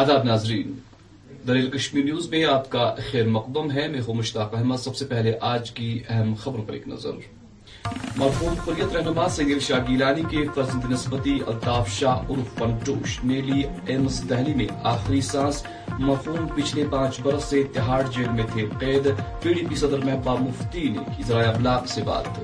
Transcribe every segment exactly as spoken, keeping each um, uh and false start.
آداب ناظرین، دریل کشمیر نیوز میں آپ کا خیر مقدم ہے. میں ہوں مشتاق احمد. سب سے پہلے آج کی اہم خبروں پر ایک نظر. مرحوم حریت رہنما سید علی شاہ گیلانی کے فرزند نسبتی الطاف شاہ عرف فنٹوش نے لی ایمس دہلی میں آخری سانس. مرحوم پچھلے پانچ برس سے تہاڑ جیل میں تھے قید. پی ڈی پی صدر محبوبہ مفتی نے کی ذرائع ابلاغ سے بات.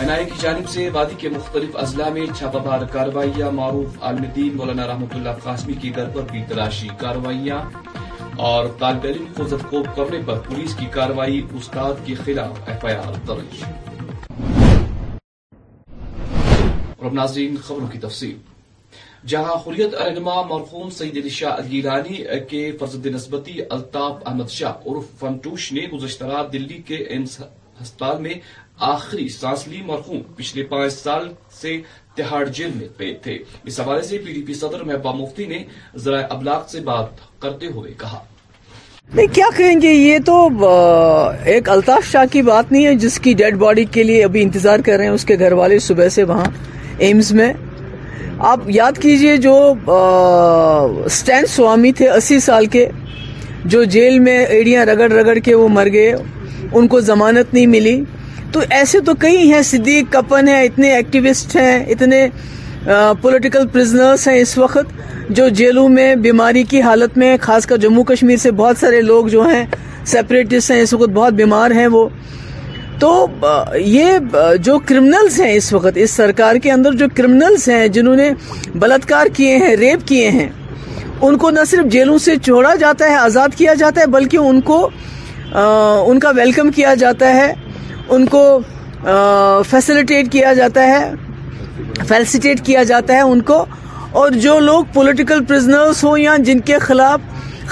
این آئی اے کی جانب سے وادی کے مختلف اضلاع میں چھاپہ مار کارروائیاں. معروف عالم دین مولانا رحمت اللہ قاسمی کے گھر پر بھی تلاشی کارروائیاں. اور طالب علم کو زد کوب کرنے پر پولیس کی کارروائی. استاد کے خلاف ایف آئی آر درج. اور ناظرین خبروں کی تفصیل. جہاں حریت رہنما مرحوم سید علی شاہ گیلانی کے فرزند نسبتی الطاف احمد شاہ عرف فنٹوش نے گزشتہ رات دلی کے ایمس ہسپتال میں آخری سانس لی. مرحوم پچھلے پانچ سال سے تہاڑ جیل میں قید تھے. اس حوالے سے پی ڈی پی صدر محبوبہ مفتی نے ذرائع ابلاغ سے بات کرتے ہوئے کہا. نہیں کیا کہیں گے، یہ تو ایک الطاف شاہ کی بات نہیں ہے جس کی ڈیڈ باڈی کے لیے ابھی انتظار کر رہے ہیں. اس کے گھر والے صبح سے وہاں ایمز میں. آپ یاد کیجئے جو سٹین سوامی تھے اسی سال کے، جو جیل میں ایڑیاں رگڑ رگڑ کے وہ مر گئے، ان کو ضمانت نہیں ملی. تو ایسے تو کئی ہیں، صدیق کپن ہیں، اتنے ایکٹیوسٹ ہیں، اتنے پولیٹیکل پرزنرز ہیں اس وقت جو جیلوں میں بیماری کی حالت میں، خاص کر جموں کشمیر سے بہت سارے لوگ جو ہیں سیپریٹسٹ ہیں اس وقت، بہت بیمار ہیں وہ. تو یہ جو کرمنلز ہیں اس وقت اس سرکار کے اندر، جو کرمنلز ہیں جنہوں نے بلاتکار کیے ہیں، ریپ کیے ہیں، ان کو نہ صرف جیلوں سے چھوڑا جاتا ہے، آزاد کیا جاتا ہے، بلکہ ان کو ان کا ویلکم کیا جاتا ہے، ان کو فیسیلیٹیٹ کیا جاتا ہے، فیسیلیٹیٹ کیا جاتا ہے ان کو. اور جو لوگ پولیٹیکل پرزنرز ہوں یا جن کے خلاف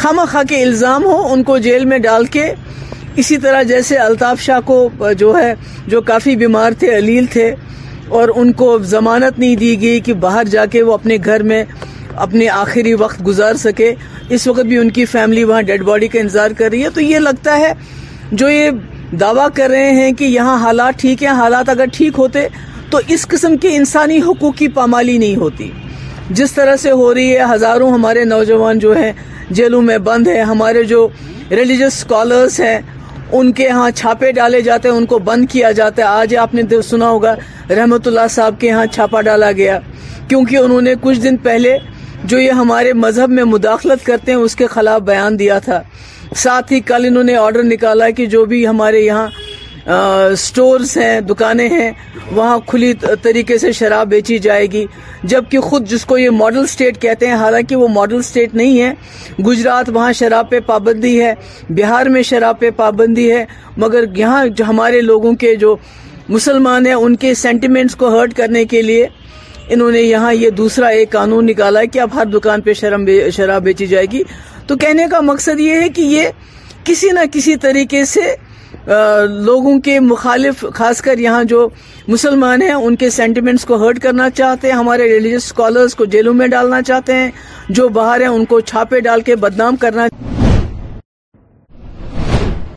خواہ مخواہ کے الزام ہوں، ان کو جیل میں ڈال کے اسی طرح جیسے الطاف شاہ کو جو ہے، جو کافی بیمار تھے، علیل تھے، اور ان کو ضمانت نہیں دی گئی کہ باہر جا کے وہ اپنے گھر میں اپنے آخری وقت گزار سکے. اس وقت بھی ان کی فیملی وہاں ڈیڈ باڈی کا انتظار کر رہی ہے. تو یہ لگتا ہے جو یہ دعویٰ کر رہے ہیں کہ یہاں حالات ٹھیک ہیں، حالات اگر ٹھیک ہوتے تو اس قسم کے انسانی حقوق کی پامالی نہیں ہوتی جس طرح سے ہو رہی ہے. ہزاروں ہمارے نوجوان جو ہیں جیلوں میں بند ہیں، ہمارے جو ریلیجس اسکالرس ہیں ان کے ہاں چھاپے ڈالے جاتے ہیں، ان کو بند کیا جاتا ہے. آج آپ نے سنا ہوگا رحمت اللہ صاحب کے ہاں چھاپا ڈالا گیا کیونکہ انہوں نے کچھ دن پہلے جو یہ ہمارے مذہب میں مداخلت کرتے ہیں اس کے خلاف بیان دیا تھا. ساتھ ہی کل انہوں نے آرڈر نکالا کہ جو بھی ہمارے یہاں سٹورز ہیں، دکانیں ہیں، وہاں کھلی طریقے سے شراب بیچی جائے گی، جبکہ خود جس کو یہ ماڈل سٹیٹ کہتے ہیں، حالانکہ وہ ماڈل سٹیٹ نہیں ہے. گجرات وہاں شراب پہ پابندی ہے، بہار میں شراب پہ پابندی ہے، مگر یہاں جو ہمارے لوگوں کے جو مسلمان ہیں ان کے سینٹیمنٹس کو ہرٹ کرنے کے لیے انہوں نے یہاں یہ دوسرا ایک قانون نکالا ہے کہ اب ہر دکان پہ شراب بیچی جائے گی. تو کہنے کا مقصد یہ ہے کہ یہ کسی نہ کسی طریقے سے لوگوں کے مخالف، خاص کر یہاں جو مسلمان ہیں ان کے سینٹیمنٹس کو ہرٹ کرنا چاہتے ہیں، ہمارے ریلیجس اسکالرس کو جیلوں میں ڈالنا چاہتے ہیں، جو باہر ہیں ان کو چھاپے ڈال کے بدنام کرنا.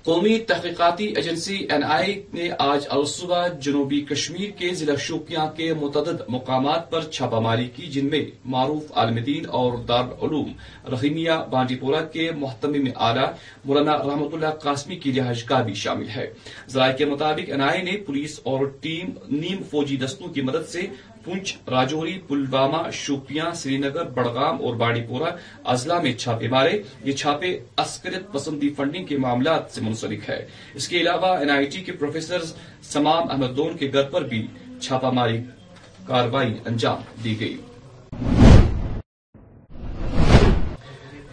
قومی تحقیقاتی ایجنسی این آئی اے نے آج اور صبح جنوبی کشمیر کے ضلع شوپیاں کے متعدد مقامات پر چھاپہ ماری کی، جن میں معروف عالم دین اور دارالعلوم رحیمیہ بانڈی پورہ کے محتمم اعلیٰ مولانا رحمت اللہ قاسمی کی رہائش گاہ بھی شامل ہے. ذرائع کے مطابق این آئی اے نے پولیس اور ٹیم نیم فوجی دستوں کی مدد سے پنچ، راجوری، پلوامہ، شوپیاں، سری نگر، بڑگام اور بانڈی پورہ اضلاع میں چھاپے مارے. یہ چھاپے عسکریت پسندی فنڈنگ کے معاملات سے منسلک ہے. اس کے علاوہ این آئی ٹی کے پروفیسر سمام احمد لون کے گھر پر بھی چھاپہ ماری کارروائی انجام دی گئی.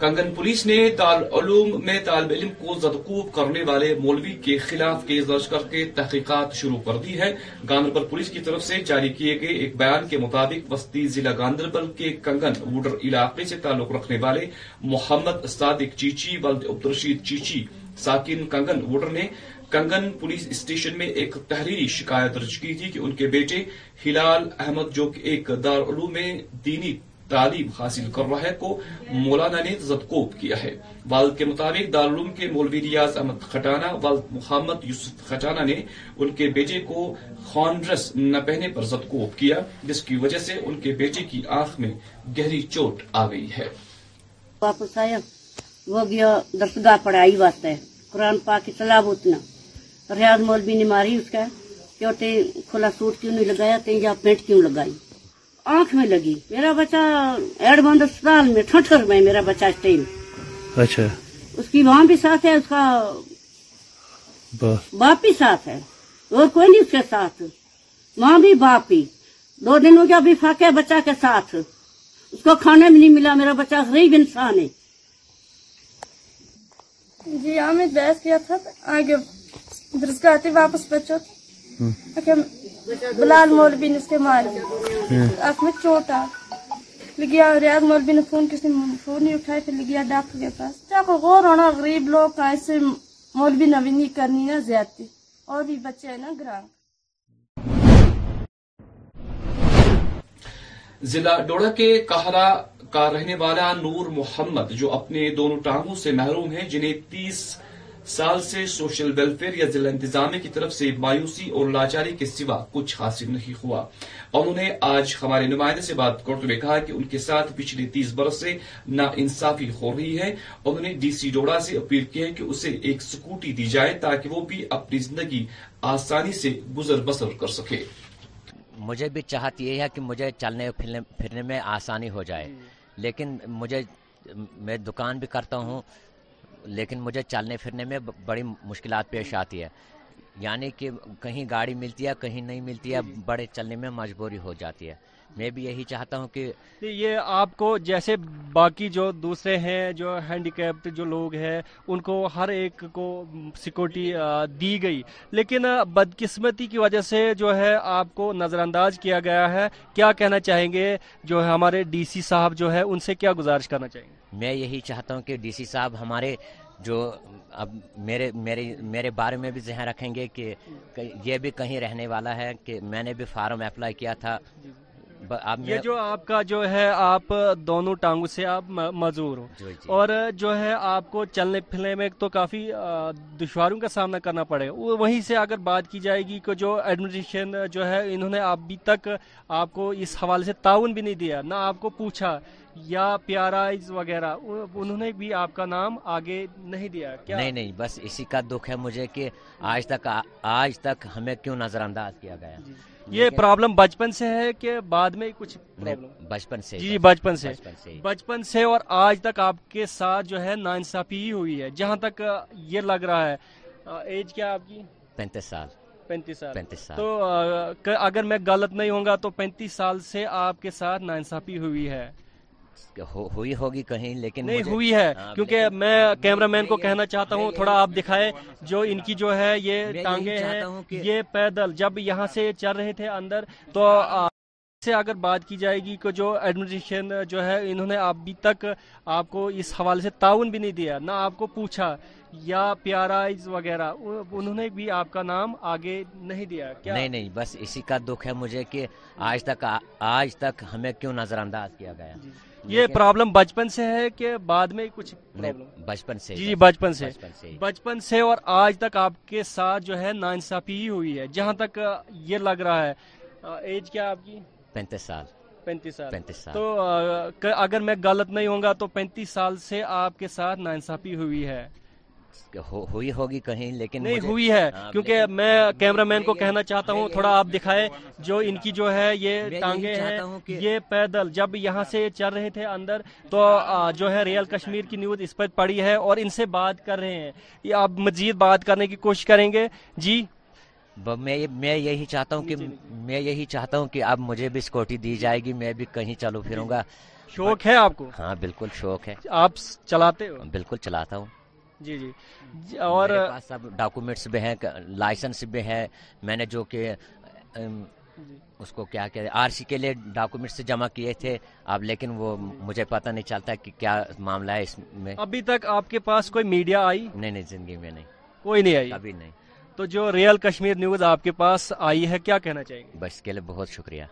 کنگن پولیس نے دارالعلوم میں طالب علم کو زدکوب کرنے والے مولوی کے خلاف کیس درج کر کے تحقیقات شروع کر دی ہے. گاندربل پولیس کی طرف سے جاری کیے گئے ایک بیان کے مطابق وسطی ضلع گاندربل کے کنگن ووڈر علاقے سے تعلق رکھنے والے محمد صادق چیچی ولد عبدالرشید چیچی ساکن کنگن ووڈر نے کنگن پولیس اسٹیشن میں ایک تحریری شکایت درج کی تھی کہ ان کے بیٹے ہلال احمد، جو کہ ایک دارالعلوم میں دینی تعلیم حاصل کر رہا ہے، کو مولانا نے زدکوب کیا ہے. والد کے مطابق دارالعلوم کے مولوی ریاض احمد خٹانہ والد محمد یوسف خٹانہ نے ان کے بیٹے کو خان ڈریس نہ پہنے پر زدکوب کیا، جس کی وجہ سے ان کے بیٹے کی آنکھ میں گہری چوٹ آ گئی ہے. واپس آیا, وہ گیا درسگاہ پڑھائی واسطے, قرآن پاک کی تلاوت ہوتنا. ریاض مولوی نے ماری اس کا کہ تے کھلا سوٹ کیوں نہیں لگایا, تے جا پینٹ کیوں لگائی, آنکھ میں لگی. میرا بچہ ایڈ بند اسپتال میں ٹھٹھر میں, میرا بچہ اسٹین. اچھا, اس کی ماں بھی ساتھ ہے, اس کا باپ بھی ساتھ ہے, اور کوئی نہیں اس کے ساتھ, ماں بھی باپ بھی. دو دن ہو گیا ابھی پھاکے ہے بچہ کے ساتھ, اس کو کھانے بھی نہیں ملا. میرا بچہ غریب انسان ہے. جی ہاں, میں بحث کیا تھا آگے درس کا آتے واپس بچوں تھے, بلال مولوی نے اس کے مار دیا, آنکھ میں چوٹ آ لگیا. ریاض مولوی نے فون, کسی نے فون نہیں اٹھایا, پھر لگیا ڈاکٹر کے پاس. ڈاکٹر غور ہونا, غریب لوگ ایسے مولوی نوینی کرنی نا زیادتی, اور بھی بچے ہیں نا گرام. ضلع ڈوڑا کے کہرا کا رہنے والا نور محمد, جو اپنے دونوں ٹانگوں سے محروم ہیں, جنہیں تیس سال سے سوشل ویلفیئر یا ضلع انتظامیہ کی طرف سے مایوسی اور لاچاری کے سوا کچھ حاصل نہیں ہوا, انہوں نے آج ہمارے نمائندے سے بات کرتے ہوئے کہا کہ ان کے ساتھ پچھلے تیس برس سے ناانصافی ہو رہی ہے. انہوں نے ڈی سی ڈوڑا سے اپیل کی ہے کہ اسے ایک سکوٹی دی جائے تاکہ وہ بھی اپنی زندگی آسانی سے گزر بسر کر سکے. مجھے بھی چاہت یہ ہے کہ مجھے چلنے پھرنے پھرنے میں آسانی ہو جائے, لیکن مجھے, میں دکان بھی کرتا ہوں, لیکن مجھے چلنے پھرنے میں بڑی مشکلات پیش آتی ہے, یعنی کہ کہیں گاڑی ملتی ہے کہیں نہیں ملتی ہے, بڑے چلنے میں مجبوری ہو جاتی ہے. میں بھی یہی چاہتا ہوں کہ یہ آپ کو جیسے باقی جو دوسرے ہیں جو ہینڈی کیپڈ جو لوگ ہیں ان کو ہر ایک کو سیکورٹی دی گئی, لیکن بدقسمتی کی وجہ سے جو ہے آپ کو نظر انداز کیا گیا ہے. کیا کہنا چاہیں گے جو ہمارے ڈی سی صاحب جو ہے ان سے کیا گزارش کرنا چاہیں گے؟ میں یہی چاہتا ہوں کہ ڈی سی صاحب ہمارے جو اب میرے میرے میرے بارے میں بھی ذہن رکھیں گے کہ یہ بھی کہیں رہنے والا ہے, کہ میں نے بھی فارم اپلائی کیا تھا. یہ جو آپ کا جو ہے آپ دونوں ٹانگوں سے آپ معذور ہو, اور جو ہے آپ کو چلنے پھرنے میں تو کافی دشواریوں کا سامنا کرنا پڑے گا. وہیں سے اگر بات کی جائے گی کہ جو ایڈمنسٹریشن جو ہے انہوں نے ابھی تک آپ کو اس حوالے سے تعاون بھی نہیں دیا, نہ آپ کو پوچھا یا پیارائز وغیرہ, انہوں نے بھی آپ کا نام آگے نہیں دیا. نہیں نہیں, بس اسی کا دکھ ہے مجھے کہ آج تک آج تک ہمیں کیوں نظر انداز کیا گیا. یہ پرابلم بچپن سے ہے کہ بعد میں کچھ پرابلم؟ بچپن سے, جی بچپن سے, بچپن سے, اور آج تک آپ کے ساتھ جو ہے ناانصافی ہی ہوئی ہے. جہاں تک یہ لگ رہا ہے ایج کیا آپ کی؟ پینتیس سال. پینتیس سال, پینتیس سال. تو اگر میں غلط نہیں ہوں گا تو پینتیس سال سے آپ کے ساتھ ناانصافی ہوئی ہے. ہوئی ہوگی کہیں, لیکن نہیں ہوئی ہے, کیونکہ میں کیمرہ مین کو کہنا چاہتا ہوں تھوڑا آپ دکھائے جو ان کی جو ہے یہ ٹانگیں ہیں, یہ پیدل جب یہاں سے چل رہے تھے اندر. تو سے اگر بات کی جائے گی کہ جو ایڈمنسٹریشن جو ہے انہوں نے ابھی تک آپ کو اس حوالے سے تعاون بھی نہیں دیا, نہ آپ کو پوچھا یا پیارائز وغیرہ, انہوں نے بھی آپ کا نام آگے نہیں دیا. نہیں نہیں, بس اسی کا دکھ ہے مجھے کہ آج تک آج تک ہمیں کیوں نظر انداز کیا گیا. یہ پرابلم بچپن سے ہے کہ بعد میں کچھ پرابلم؟ بچپن سے, جی بچپن سے, بچپن سے, اور آج تک آپ کے ساتھ جو ہے ناانصافی ہی ہوئی ہے. جہاں تک یہ لگ رہا ہے ایج کیا آپ کی؟ پینتیس سال. پینتیس سال, پینتیس سال. تو اگر میں غلط نہیں ہوں گا تو پینتیس سال سے آپ کے ساتھ ناانصافی ہوئی ہے. ہوئی ہوگی کہیں, لیکن نہیں ہوئی ہے, کیونکہ میں کیمرہ مین کو کہنا چاہتا ہوں تھوڑا آپ دکھائے جو ان کی جو ہے یہ ٹانگیں ہیں, یہ پیدل جب یہاں سے چل رہے تھے اندر. تو جو ہے ریئل کشمیر کی نیوز اس پر پڑی ہے اور ان سے بات کر رہے ہیں, آپ مزید بات کرنے کی کوشش کریں گے؟ جی میں میں یہی چاہتا ہوں کہ میں یہی چاہتا ہوں کہ اب مجھے بھی سکوٹی دی جائے گی, میں بھی کہیں چلوں پھروں گا. شوق ہے آپ کو؟ ہاں بالکل شوق ہے. آپ چلاتے ہو؟ بالکل چلاتا ہوں. جی جی, اور میرے پاس سب ڈاکومنٹس بھی ہیں, لائسنس بھی ہے, میں نے جو کہ اس کو کیا کہتے ہیں آر سی کے لیے ڈاکومنٹس جمع کیے تھے اب, لیکن وہ مجھے پتہ نہیں چلتا کہ کیا معاملہ ہے اس میں. ابھی تک آپ کے پاس کوئی میڈیا آئی؟ نہیں نہیں, زندگی میں نہیں, کوئی نہیں آئی ابھی نہیں. تو جو ریئل کشمیر نیوز آپ کے پاس آئی ہے کیا کہنا چاہیں گے؟ بس کے لیے بہت شکریہ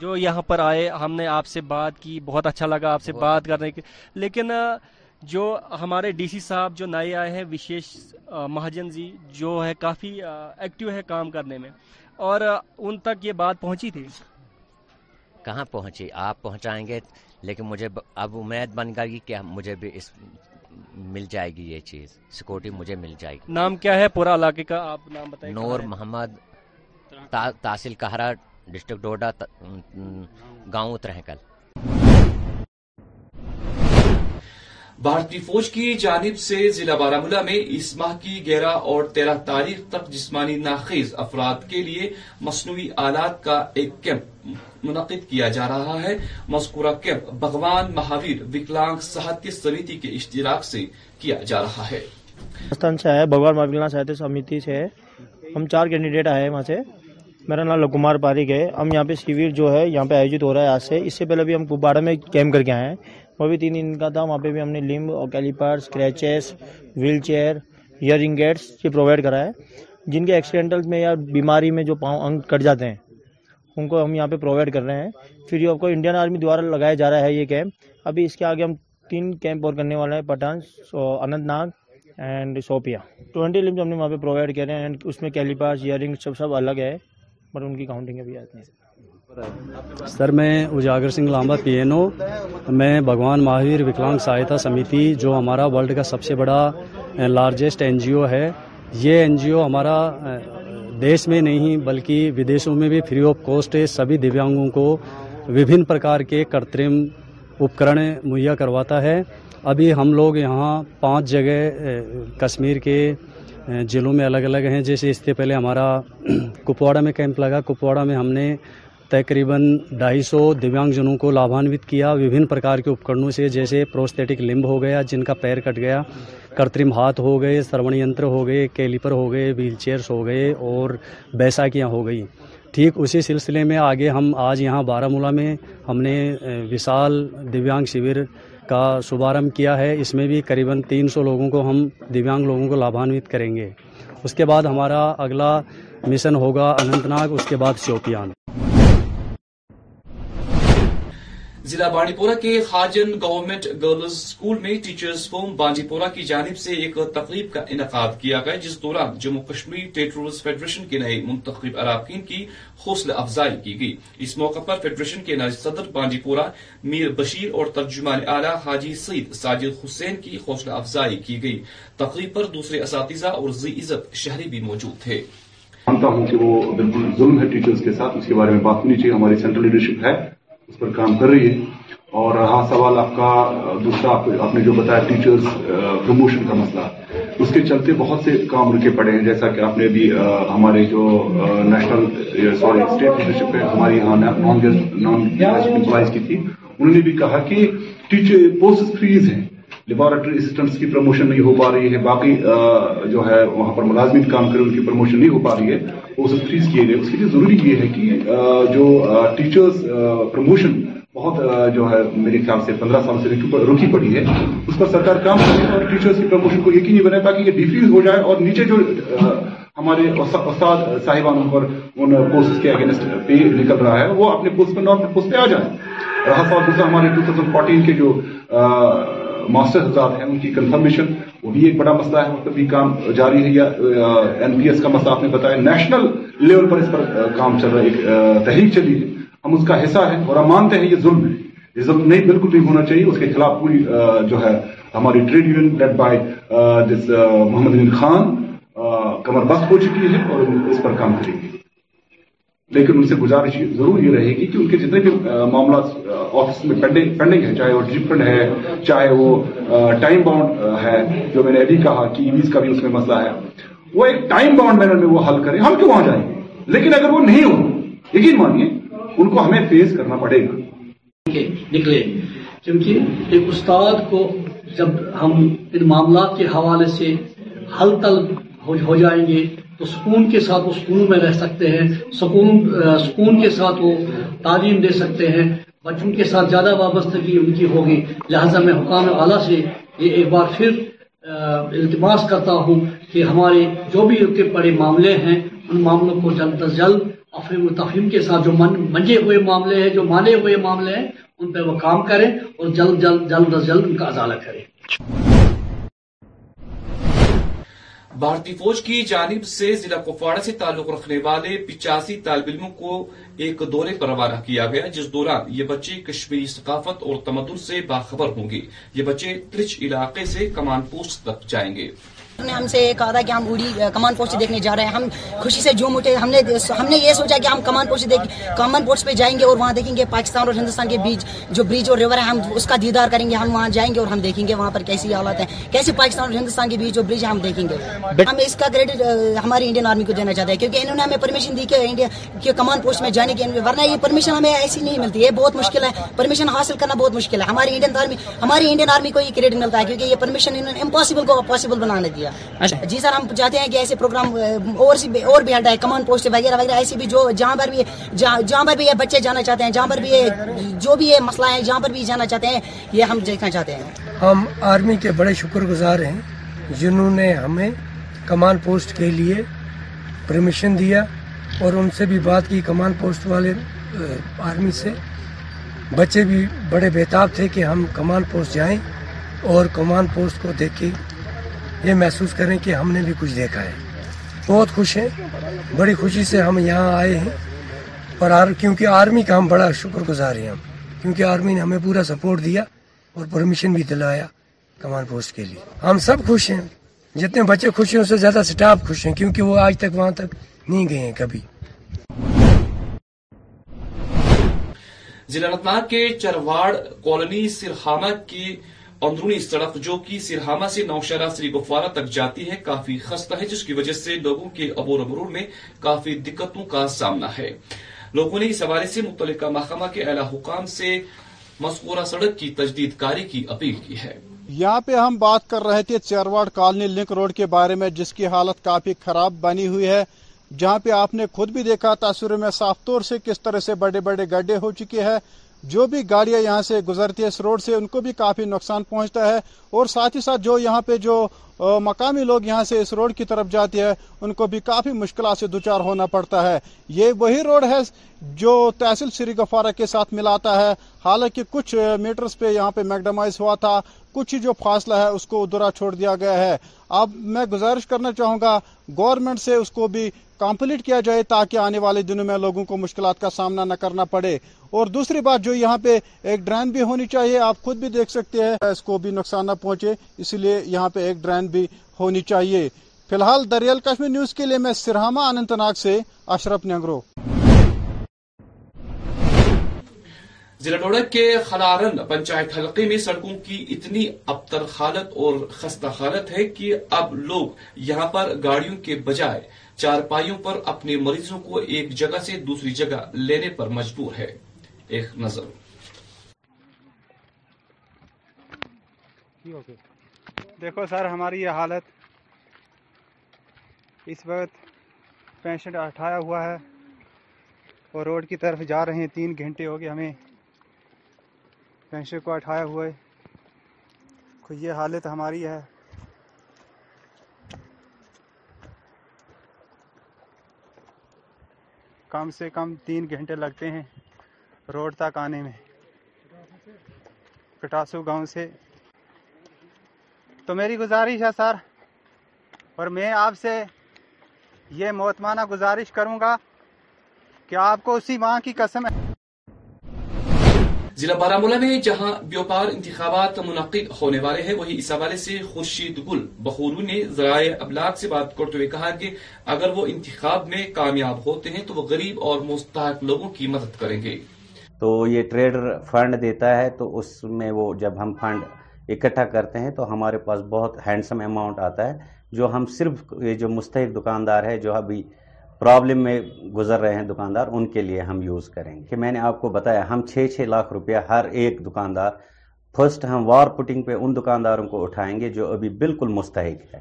جو یہاں پر آئے, ہم نے آپ سے بات کی, بہت اچھا لگا آپ سے بات کرنے کے. لیکن جو ہمارے ڈی سی صاحب جو نئے آئے ہیں وشیش مہاجن جی, جو ہے کافی ایکٹیو ہے کام کرنے میں, اور ان تک یہ بات پہنچی تھی؟ کہاں پہنچی، آپ پہنچائیں گے، لیکن مجھے اب امید بن گئی کہ مجھے بھی اس مل جائے گی یہ چیز، سیکورٹی مجھے مل جائے گی۔ نام کیا ہے پورا علاقے کا، آپ نام بتائیں؟ نور محمد، تحصیل کہرا، ڈسٹرکٹ ڈوڈا، گاؤں ترہکل۔ بھارتی فوج کی جانب سے ضلع بارہمولہ میں اس ماہ کی گیارہ اور تیرہ تاریخ تک جسمانی ناخیز افراد کے لیے مصنوعی آلات کا ایک کیمپ منعقد کیا جا رہا ہے۔ مذکورہ کیمپ بھگوان مہاویر وکلانگ ساہتیہ سمیتی کے اشتراک سے کیا جا رہا ہے۔ راجستھان سے آیا، بھگوان مہاویر وکلانگ ساہتیہ سمیتی سے ہے، ہم چار کینڈیڈیٹ آئے ہیں وہاں سے۔ میرا نام راج کمار پاریک ہے۔ ہم یہاں پہ شیور جو ہے یہاں پہ آیوجت ہو رہا ہے آج سے، اس سے پہلے بھی ہم کپواڑہ میں کیمپ کر کے آئے ہیں، وہ بھی تین دن کا تھا۔ وہاں پہ بھی ہم نے لمب اور کیلیپر، اسکریچز، ویل چیئر، ایئر رنگ گیٹس یہ پرووائڈ کرا ہے، جن کے ایکسیڈنٹل میں یا بیماری میں جو پاؤں انگ کٹ جاتے ہیں ان کو ہم یہاں پہ پرووائڈ کر رہے ہیں فری آف کو۔ انڈین آرمی دوارا لگایا جا رہا ہے یہ کیمپ۔ ابھی اس کے آگے ہم تین کیمپ اور کرنے والے ہیں، Pattan, Anantnag and Shopian. Twenty لمب ہم نے وہاں پہ پرووائڈ کر رہے ہیں، اینڈ اس میں کیلیپر، ایئر رنگ سب سب الگ ہے، پر ان کی کاؤنٹنگ ابھی آتی ہے۔ سر میں اجاگر سنگھ لامبا، پی این او، میں بھگوان مہاویر وکلانگ سہایتا سمیتی، جو ہمارا ورلڈ کا سب سے بڑا لارجسٹ این جی او ہے، یہ این جی او ہمارا دیش میں نہیں بلکہ ودیشوں میں بھی فری آف کاسٹ سبھی دویانگوں کو وبھن پرکار کے کرترم اپکرن مہیا کرواتا ہے۔ ابھی ہم لوگ یہاں پانچ جگہ کشمیر کے ضلعوں میں الگ الگ ہیں، جیسے اس سے پہلے ہمارا کپواڑہ میں کیمپ لگا، کپواڑہ میں ہم نے تقریباً ڈھائی سو دویانگ جنوں کو لابھانوت کیا وبھن پرکار کے اپکرنوں سے، جیسے پروستھیٹک لمب ہو گیا جن کا پیر کٹ گیا، کرترم ہاتھ ہو گئے، سرون ینتر ہو گئے، کیلیپر ہو گئے، ویل چیئرس ہو گئے اور بیساکیاں ہو گئی۔ ٹھیک اسی سلسلے میں آگے ہم آج یہاں بارہمولہ میں ہم نے وشال دویانگ شیور کا شبھارمبھ کیا ہے، اس میں بھی قریباً تین سو لوگوں کو ہم دویانگ لوگوں کو لابھانوت کریں گے۔ اس کے بعد ہمارا اگلا مشن ہوگا اننت ناگ، اس کے بعد شوپیان۔ ضلع بانڈی پورہ کے خاجن گورنمنٹ گرلز اسکول میں ٹیچرز فورم بانڈی پورہ کی جانب سے ایک تقریب کا انعقاد کیا گیا، جس دوران جموں کشمیر ٹیٹ رولز فیڈریشن کے نئے منتخب اراکین کی حوصلہ افزائی کی گئی۔ اس موقع پر فیڈریشن کے نائب صدر بانڈی پورہ میر بشیر اور ترجمان اعلیٰ حاجی سید ساجد حسین کی حوصلہ افزائی کی گئی۔ تقریب پر دوسرے اساتذہ اور ذی عزت شہری بھی موجود تھے۔ مانتا ہوں کہ وہ بالکل ظلم ہے ٹیچرز کے ساتھ، اس کے بارے میں بات ہونی چاہیے، ہماری سینٹرل لیڈرشپ ہے اس پر کام کر رہی ہے۔ اور ہاں سوال آپ کا دوسرا، آپ نے جو بتایا ٹیچرز پروموشن کا مسئلہ، اس کے چلتے بہت سے کام رکے پڑے ہیں، جیسا کہ آپ نے بھی ہمارے جو نیشنل سوری اسٹیٹ لیڈرشپ ہے ہماری یہاں نان نان امپلائیز کی تھی، انہوں نے بھی کہا کہ ٹیچر پوسٹ فریز ہیں، لیبارٹری اسسٹنٹس کی پروموشن نہیں ہو پا رہی ہے، باقی جو ہے وہاں پر ملازمین کام کرے ان کی پروموشن نہیں ہو پا رہی ہے، وہ سب فریز کیے گئے۔ اس کے لیے ضروری یہ ہے کہ جو ٹیچرز پروموشن بہت جو ہے میرے خیال سے پندرہ سال سے رکی پڑی ہے، اس پر سرکار کام کرے اور ٹیچرز کی پروموشن کو یقینی بنائے تاکہ یہ ڈیفیوز ہو جائے اور نیچے جو ہمارے استاد صاحبان پر ان پوسٹ کے اگینسٹ پہ نکل رہا ہے وہ اپنے پوسٹ پہ نارمل پوسٹ پہ آ جائیں۔ رہا سوال دوسرا ہمارے ٹو تھاؤزینڈ فورٹین کے جو ماسٹر حضرات ہیں ان کی کنفرمیشن، وہ بھی ایک بڑا مسئلہ ہے، اس پر بھی کام جاری ہے۔ یا این پی ایس کا مسئلہ آپ نے بتایا، نیشنل لیول پر اس پر کام چل رہا ہے، ایک تحریک چلی ہے، ہم اس کا حصہ ہیں اور ہم مانتے ہیں یہ ظلم ہے، یہ ظلم نہیں بالکل نہیں ہونا چاہیے، اس کے خلاف پوری جو ہے ہماری trade union lead by this Mohammad Amin Khan کمر بست ہو چکی ہے اور اس پر کام کریں گے، لیکن ان سے گزارش ضرور یہ رہے گی کہ ان کے جتنے بھی معاملات آفس میں پینڈنگ ہے، چاہے وہ ڈفرینٹ ہے، چاہے وہ ٹائم باؤنڈ ہے، جو میں نے ابھی کہا کہ ایویز کا بھی اس میں مسئلہ ہے، وہ ایک ٹائم باؤنڈ مینر میں وہ حل کریں، ہم کیوں وہاں جائیں گے؟ لیکن اگر وہ نہیں ہو، یقین مانیے ان کو ہمیں فیس کرنا پڑے گا، نکلے، کیونکہ ایک استاد کو جب ہم ان معاملات کے حوالے سے حل تل ہو جائیں گے تو سکون کے ساتھ وہ سکون میں رہ سکتے ہیں، سکون سکون کے ساتھ وہ تعلیم دے سکتے ہیں، بچوں کے ساتھ زیادہ وابستگی ان کی ہوگی۔ لہٰذا میں حکام اعلیٰ سے یہ ایک بار پھر التماس کرتا ہوں کہ ہمارے جو بھی رکے پڑے معاملے ہیں ان معاملوں کو جلد از جلد افہیم و تفہیم کے ساتھ، جو منجے ہوئے معاملے ہیں، جو مانے ہوئے معاملے ہیں، ان پہ وہ کام کریں اور جلد جلد جلد از جلد ان کا ازالہ کریں۔ بھارتی فوج کی جانب سے ضلع کپواڑہ سے تعلق رکھنے والے پچاسی طالب علموں کو ایک دورے پر روانہ کیا گیا، جس دوران یہ بچے کشمیری ثقافت اور تمدن سے باخبر ہوں گے۔ یہ بچے ترچ علاقے سے کمان پوسٹ تک جائیں گے۔ نے ہم سے کہا تھا کہ ہم اوڑی کمان پوسٹ دیکھنے جا رہے ہیں، ہم خوشی سے جھوم اٹھے۔ ہم نے ہم نے یہ سوچا کہ ہم کمان پوسٹ دیکھ کمان پوسٹ پہ جائیں گے اور وہاں دیکھیں گے پاکستان اور ہندوستان کے بیچ جو برج اور ریور ہے، ہم اس کا دیدار کریں گے۔ ہم وہاں جائیں گے اور ہم دیکھیں گے وہاں پر کیسی حالات ہیں، کیسے پاکستان اور ہندوستان کے بیچ جو برج ہے ہم دیکھیں گے۔ ہم اس کا کریڈٹ ہماری انڈین آرمی کو دینا چاہتے ہیں، کیونکہ انہوں نے ہمیں پرمیشن دی کہ انڈیا کے کمان پوسٹ میں جانے کی، ورنہ یہ پرمیشن ہمیں ایسی نہیں ملتی ہے، بہت مشکل ہے، پرمیشن حاصل کرنا بہت مشکل ہے۔ ہماری انڈین آرمی ہماری انڈین آرمی کو یہ کریڈٹ ملتا ہے، کیونکہ یہ پرمیشن انہوں نے امپاسبل کو پاسبل بنانے دیا۔ جی سر، ہم چاہتے ہیں کہ ایسے پروگرام اور اور بھی ہٹائے، کمان پوسٹ وغیرہ وغیرہ ایسے بھی جو جہاں پر بھی جہاں پر بھی یہ بچے جانا چاہتے ہیں، جہاں پر بھی یہ جو بھی یہ مسئلہ ہے جہاں پر بھی جانا چاہتے ہیں، یہ ہم دیکھنا چاہتے ہیں۔ ہم آرمی کے بڑے شکر گزار ہیں جنہوں نے ہمیں کمان پوسٹ کے لیے پرمیشن دیا، اور ان سے بھی بات کی کمان پوسٹ والے آرمی سے۔ بچے بھی بڑے بےتاب تھے کہ ہم کمان پوسٹ جائیں اور کمان پوسٹ کو دیکھیں، یہ محسوس کریں کہ ہم نے بھی کچھ دیکھا ہے۔ بہت خوش ہیں، بڑی خوشی سے ہم یہاں آئے ہیں، اور آر... کیونکہ آرمی کا ہم بڑا شکر گزار ہیں ہم، کیونکہ آرمی نے ہمیں پورا سپورٹ دیا اور پرمیشن بھی دلایا کمان پوسٹ کے لیے۔ ہم سب خوش ہیں، جتنے بچے خوش ہیں اس سے زیادہ سٹاف خوش ہیں، کیونکہ وہ آج تک وہاں تک نہیں گئے ہیں کبھی۔ ضلع انتناگ کے چرواڑ کالونی سرہامہ کی اندرونی سڑک جو کہ سرہامہ سے نوشہرہ سری گفوارہ تک جاتی ہے کافی خستہ ہے، جس کی وجہ سے لوگوں کے عبور و مرور میں کافی دقتوں کا سامنا ہے۔ لوگوں نے اس حوالے سے متعلقہ محکمہ کے اعلی حکام سے مذکورہ سڑک کی تجدید کاری کی اپیل کی ہے۔ یہاں پہ ہم بات کر رہے تھے چرواڑ کالنی لنک روڈ کے بارے میں، جس کی حالت کافی خراب بنی ہوئی ہے، جہاں پہ آپ نے خود بھی دیکھا تصویروں میں صاف طور سے کس طرح سے بڑے بڑے گڈھے ہو چکے ہیں۔ جو بھی گاڑیاں یہاں سے گزرتی ہے اس روڈ سے ان کو بھی کافی نقصان پہنچتا ہے، اور ساتھ ہی ساتھ جو یہاں پہ جو مقامی لوگ یہاں سے اس روڈ کی طرف جاتے ہیں ان کو بھی کافی مشکلات سے دوچار ہونا پڑتا ہے۔ یہ وہی روڈ ہے جو تحصیل سری گفوارہ کے ساتھ ملاتا ہے، حالانکہ کچھ میٹرز پہ یہاں پہ میکڈمائز ہوا تھا، کچھ جو فاصلہ ہے اس کو ادھورا چھوڑ دیا گیا ہے۔ اب میں گزارش کرنا چاہوں گا گورنمنٹ سے اس کو بھی کمپلیٹ کیا جائے تاکہ آنے والے دنوں میں لوگوں کو مشکلات کا سامنا نہ کرنا پڑے۔ اور دوسری بات، جو یہاں پہ ایک ڈرین بھی ہونی چاہیے، آپ خود بھی دیکھ سکتے ہیں اس کو بھی نقصان نہ پہنچے، اس لیے یہاں پہ ایک ڈرین بھی ہونی چاہیے۔ فی الحال دی ریئل کشمیر نیوز کے لیے میں سرہامہ اننت ناگ سے اشرف نینگرو۔ ضلع ڈوڈا کے خلارن پنچایت حلقے میں سڑکوں کی اتنی ابتر حالت اور خستہ حالت ہے کہ اب لوگ یہاں پر گاڑیوں کے بجائے چارپائیوں پر اپنے مریضوں کو ایک جگہ سے دوسری جگہ لینے پر مجبور ہے۔ ایک نظر دیکھو سر، ہماری یہ حالت اس وقت پیشنٹ اٹھایا ہوا ہے اور روڈ کی طرف جا رہے ہیں، تین گھنٹے ہو گئے ہمیں پیشنٹ کو اٹھایا ہوا ہے، یہ حالت ہماری ہے۔ کم سے کم تین گھنٹے لگتے ہیں روڈ تک آنے میں پٹاسو گاؤں سے۔ تو میری گزارش ہے سر، اور میں آپ سے یہ محتمانہ گزارش کروں گا کہ آپ کو اسی ماں کی قسم ہے۔ ضلع بارہمولہ میں جہاں بیوپار انتخابات منعقد ہونے والے ہیں، وہی اس حوالے سے خورشید بہورو نے ذرائع ابلاغ سے بات کرتے ہوئے کہا کہ اگر وہ انتخاب میں کامیاب ہوتے ہیں تو وہ غریب اور مستحق لوگوں کی مدد کریں گے۔ تو یہ ٹریڈر فنڈ دیتا ہے، تو اس میں وہ جب ہم فنڈ اکٹھا کرتے ہیں تو ہمارے پاس بہت ہینڈسم اماؤنٹ آتا ہے، جو ہم صرف یہ جو مستحق دکاندار ہے جو ابھی پرابلم میں گزر رہے ہیں دکاندار، ان کے لیے ہم یوز کریں گے۔ کہ میں نے آپ کو بتایا ہم چھ چھ لاکھ روپیہ ہر ایک دکاندار، فرسٹ ہم وار پٹنگ پہ ان دکانداروں کو اٹھائیں گے جو ابھی بالکل مستحق ہے،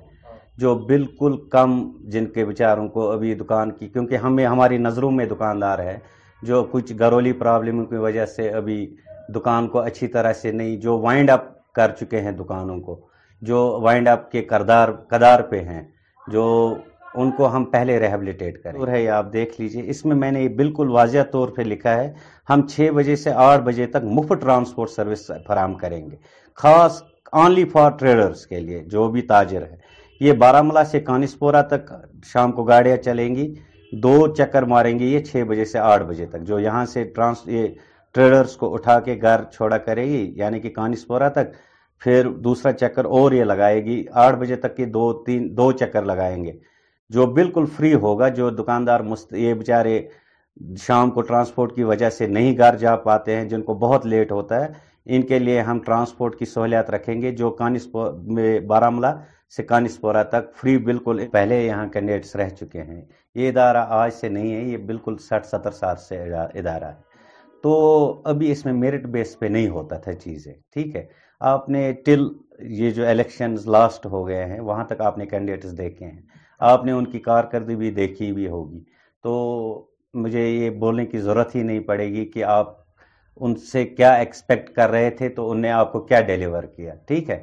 جو بالکل کم، جن کے بیچاروں کو ابھی دکان کی، کیونکہ ہمیں ہماری نظروں میں دکاندار ہے جو کچھ گھریلو پرابلم کی وجہ سے ابھی دکان کو اچھی طرح سے نہیں، جو وائنڈ اپ کر چکے ہیں دکانوں کو، جو وائنڈ اپ کے کردار قدار پہ ہیں، جو ان کو ہم پہلے ریہیبلیٹیٹ کریں۔ اور ہے آپ دیکھ لیجئے، اس میں میں نے بالکل واضح طور پہ لکھا ہے ہم چھ بجے سے آٹھ بجے تک مفت ٹرانسپورٹ سروس فراہم کریں گے، خاص اونلی فار ٹریڈرز کے لیے، جو بھی تاجر ہے۔ یہ بارامولہ سے کانسپورہ تک شام کو گاڑیاں چلیں گی, دو چکر ماریں گی یہ چھ بجے سے آٹھ بجے تک, جو یہاں سے ٹرانس یہ ٹریڈرز کو اٹھا کے گھر چھوڑا کرے گی یعنی کہ کانسپورہ تک, پھر دوسرا چکر اور یہ لگائے گی آٹھ بجے تک کی دو تین دو چکر لگائیں گے, جو بالکل فری ہوگا. جو دکاندار مست یہ بیچارے شام کو ٹرانسپورٹ کی وجہ سے نہیں گھر جا پاتے ہیں, جن کو بہت لیٹ ہوتا ہے, ان کے لیے ہم ٹرانسپورٹ کی سہولیات رکھیں گے, جو کانسپور بارامولہ سے کانسپورہ تک فری بالکل. پہلے یہاں کینڈیڈیٹس رہ چکے ہیں, یہ ادارہ آج سے نہیں ہے, یہ بالکل سٹھ ستر سال سے ادارہ ہے, تو ابھی اس میں میرٹ بیس پہ نہیں ہوتا تھا چیزیں. ٹھیک ہے, آپ نے ٹل یہ جو الیکشنز لاسٹ ہو گئے ہیں وہاں تک آپ نے کینڈیڈیٹس دیکھے ہیں, آپ نے ان کی کارکردگی بھی دیکھی بھی ہوگی, تو مجھے یہ بولنے کی ضرورت ہی نہیں پڑے گی کہ آپ ان سے کیا ایکسپیکٹ کر رہے تھے تو ان نے آپ کو کیا ڈیلیور کیا. ٹھیک ہے,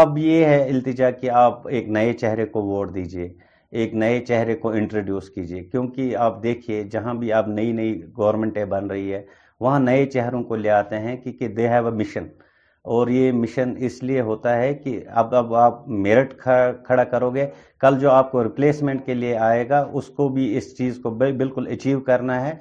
اب یہ ہے التجا کہ آپ ایک نئے چہرے کو ووٹ دیجئے, ایک نئے چہرے کو انٹروڈیوس کیجئے, کیونکہ آپ دیکھیے جہاں بھی آپ نئی نئی گورنمنٹیں بن رہی ہے وہاں نئے چہروں کو لے آتے ہیں کہ دے ہیو اے مشن, اور یہ مشن اس لیے ہوتا ہے کہ اب اب آپ میرٹ کھڑا کرو گے, کل جو آپ کو ریپلیسمنٹ کے لیے آئے گا اس کو بھی اس چیز کو بالکل اچیو کرنا ہے,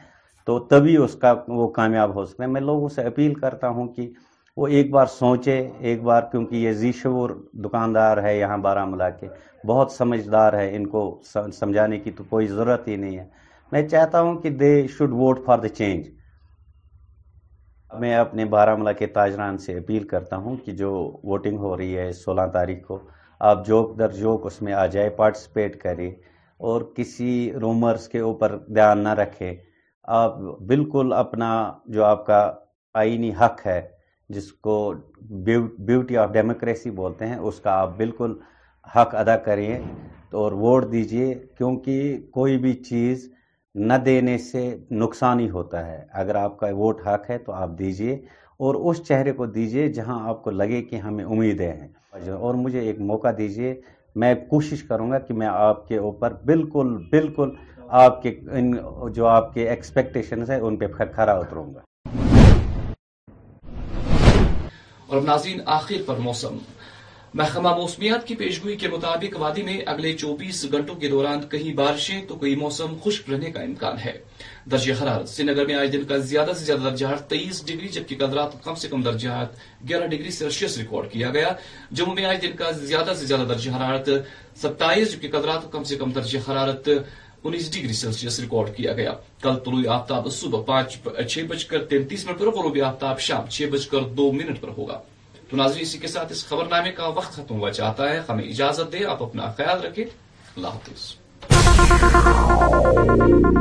تو تبھی اس کا وہ کامیاب ہو سکتا ہے. میں لوگوں سے اپیل کرتا ہوں کہ وہ ایک بار سوچے ایک بار, کیونکہ یہ ذی شعور دکاندار ہے یہاں بارامولہ کے, بہت سمجھدار ہے, ان کو سمجھانے کی تو کوئی ضرورت ہی نہیں ہے. میں چاہتا ہوں کہ they should vote for the change. میں اپنے بارامولہ کے تاجران سے اپیل کرتا ہوں کہ جو ووٹنگ ہو رہی ہے سولہ تاریخ کو, آپ جوک در جوک اس میں آ جائے, پارٹیسپیٹ کرے, اور کسی رومرز کے اوپر دھیان نہ رکھے. آپ بالکل اپنا جو آپ کا آئینی حق ہے جس کو بیوٹی آف ڈیموکریسی بولتے ہیں اس کا آپ بالکل حق ادا کریے اور ووٹ دیجئے, کیونکہ کوئی بھی چیز نہ دینے سے نقصان ہی ہوتا ہے. اگر آپ کا ووٹ حق ہے تو آپ دیجئے, اور اس چہرے کو دیجئے جہاں آپ کو لگے کہ ہمیں امیدیں ہیں, اور مجھے ایک موقع دیجئے. میں کوشش کروں گا کہ میں آپ کے اوپر بالکل بالکل آپ کے ان جو آپ کے ایکسپیکٹیشنز ہیں ان پہ کھرا اتروں گا. اور ناظرین, آخر پر موسم. محکمہ موسمیات کی پیشگوئی کے مطابق وادی میں اگلے چوبیس گھنٹوں کے دوران کئی بارشیں تو کئی موسم خشک رہنے کا امکان ہے. درجہ حرارت سری نگر میں آج دن کا زیادہ سے زیادہ درجہ حرارت تیئیس ڈگری جبکہ کل رات کم سے کم درجہ حرارت گیارہ ڈگری سیلسیس ریکارڈ کیا گیا. جموں میں آج دن کا زیادہ سے زیادہ درجہ حرارت ستائیس جبکہ کل رات کم سے کم درجہ حرارت انیس ڈگری سیلسیس ریکارڈ کیا گیا. کل طلوع آفتاب صبح پانچ چھ بج کر تینتیس منٹ پر اور غروب آفتاب شام چھ بج کر دو منٹ پر ہوگا. تو ناظرین, اسی کے ساتھ اس خبر نامے کا وقت ختم ہوا چاہتا ہے. ہمیں اجازت دیں, آپ اپنا خیال رکھیں. اللہ حافظ.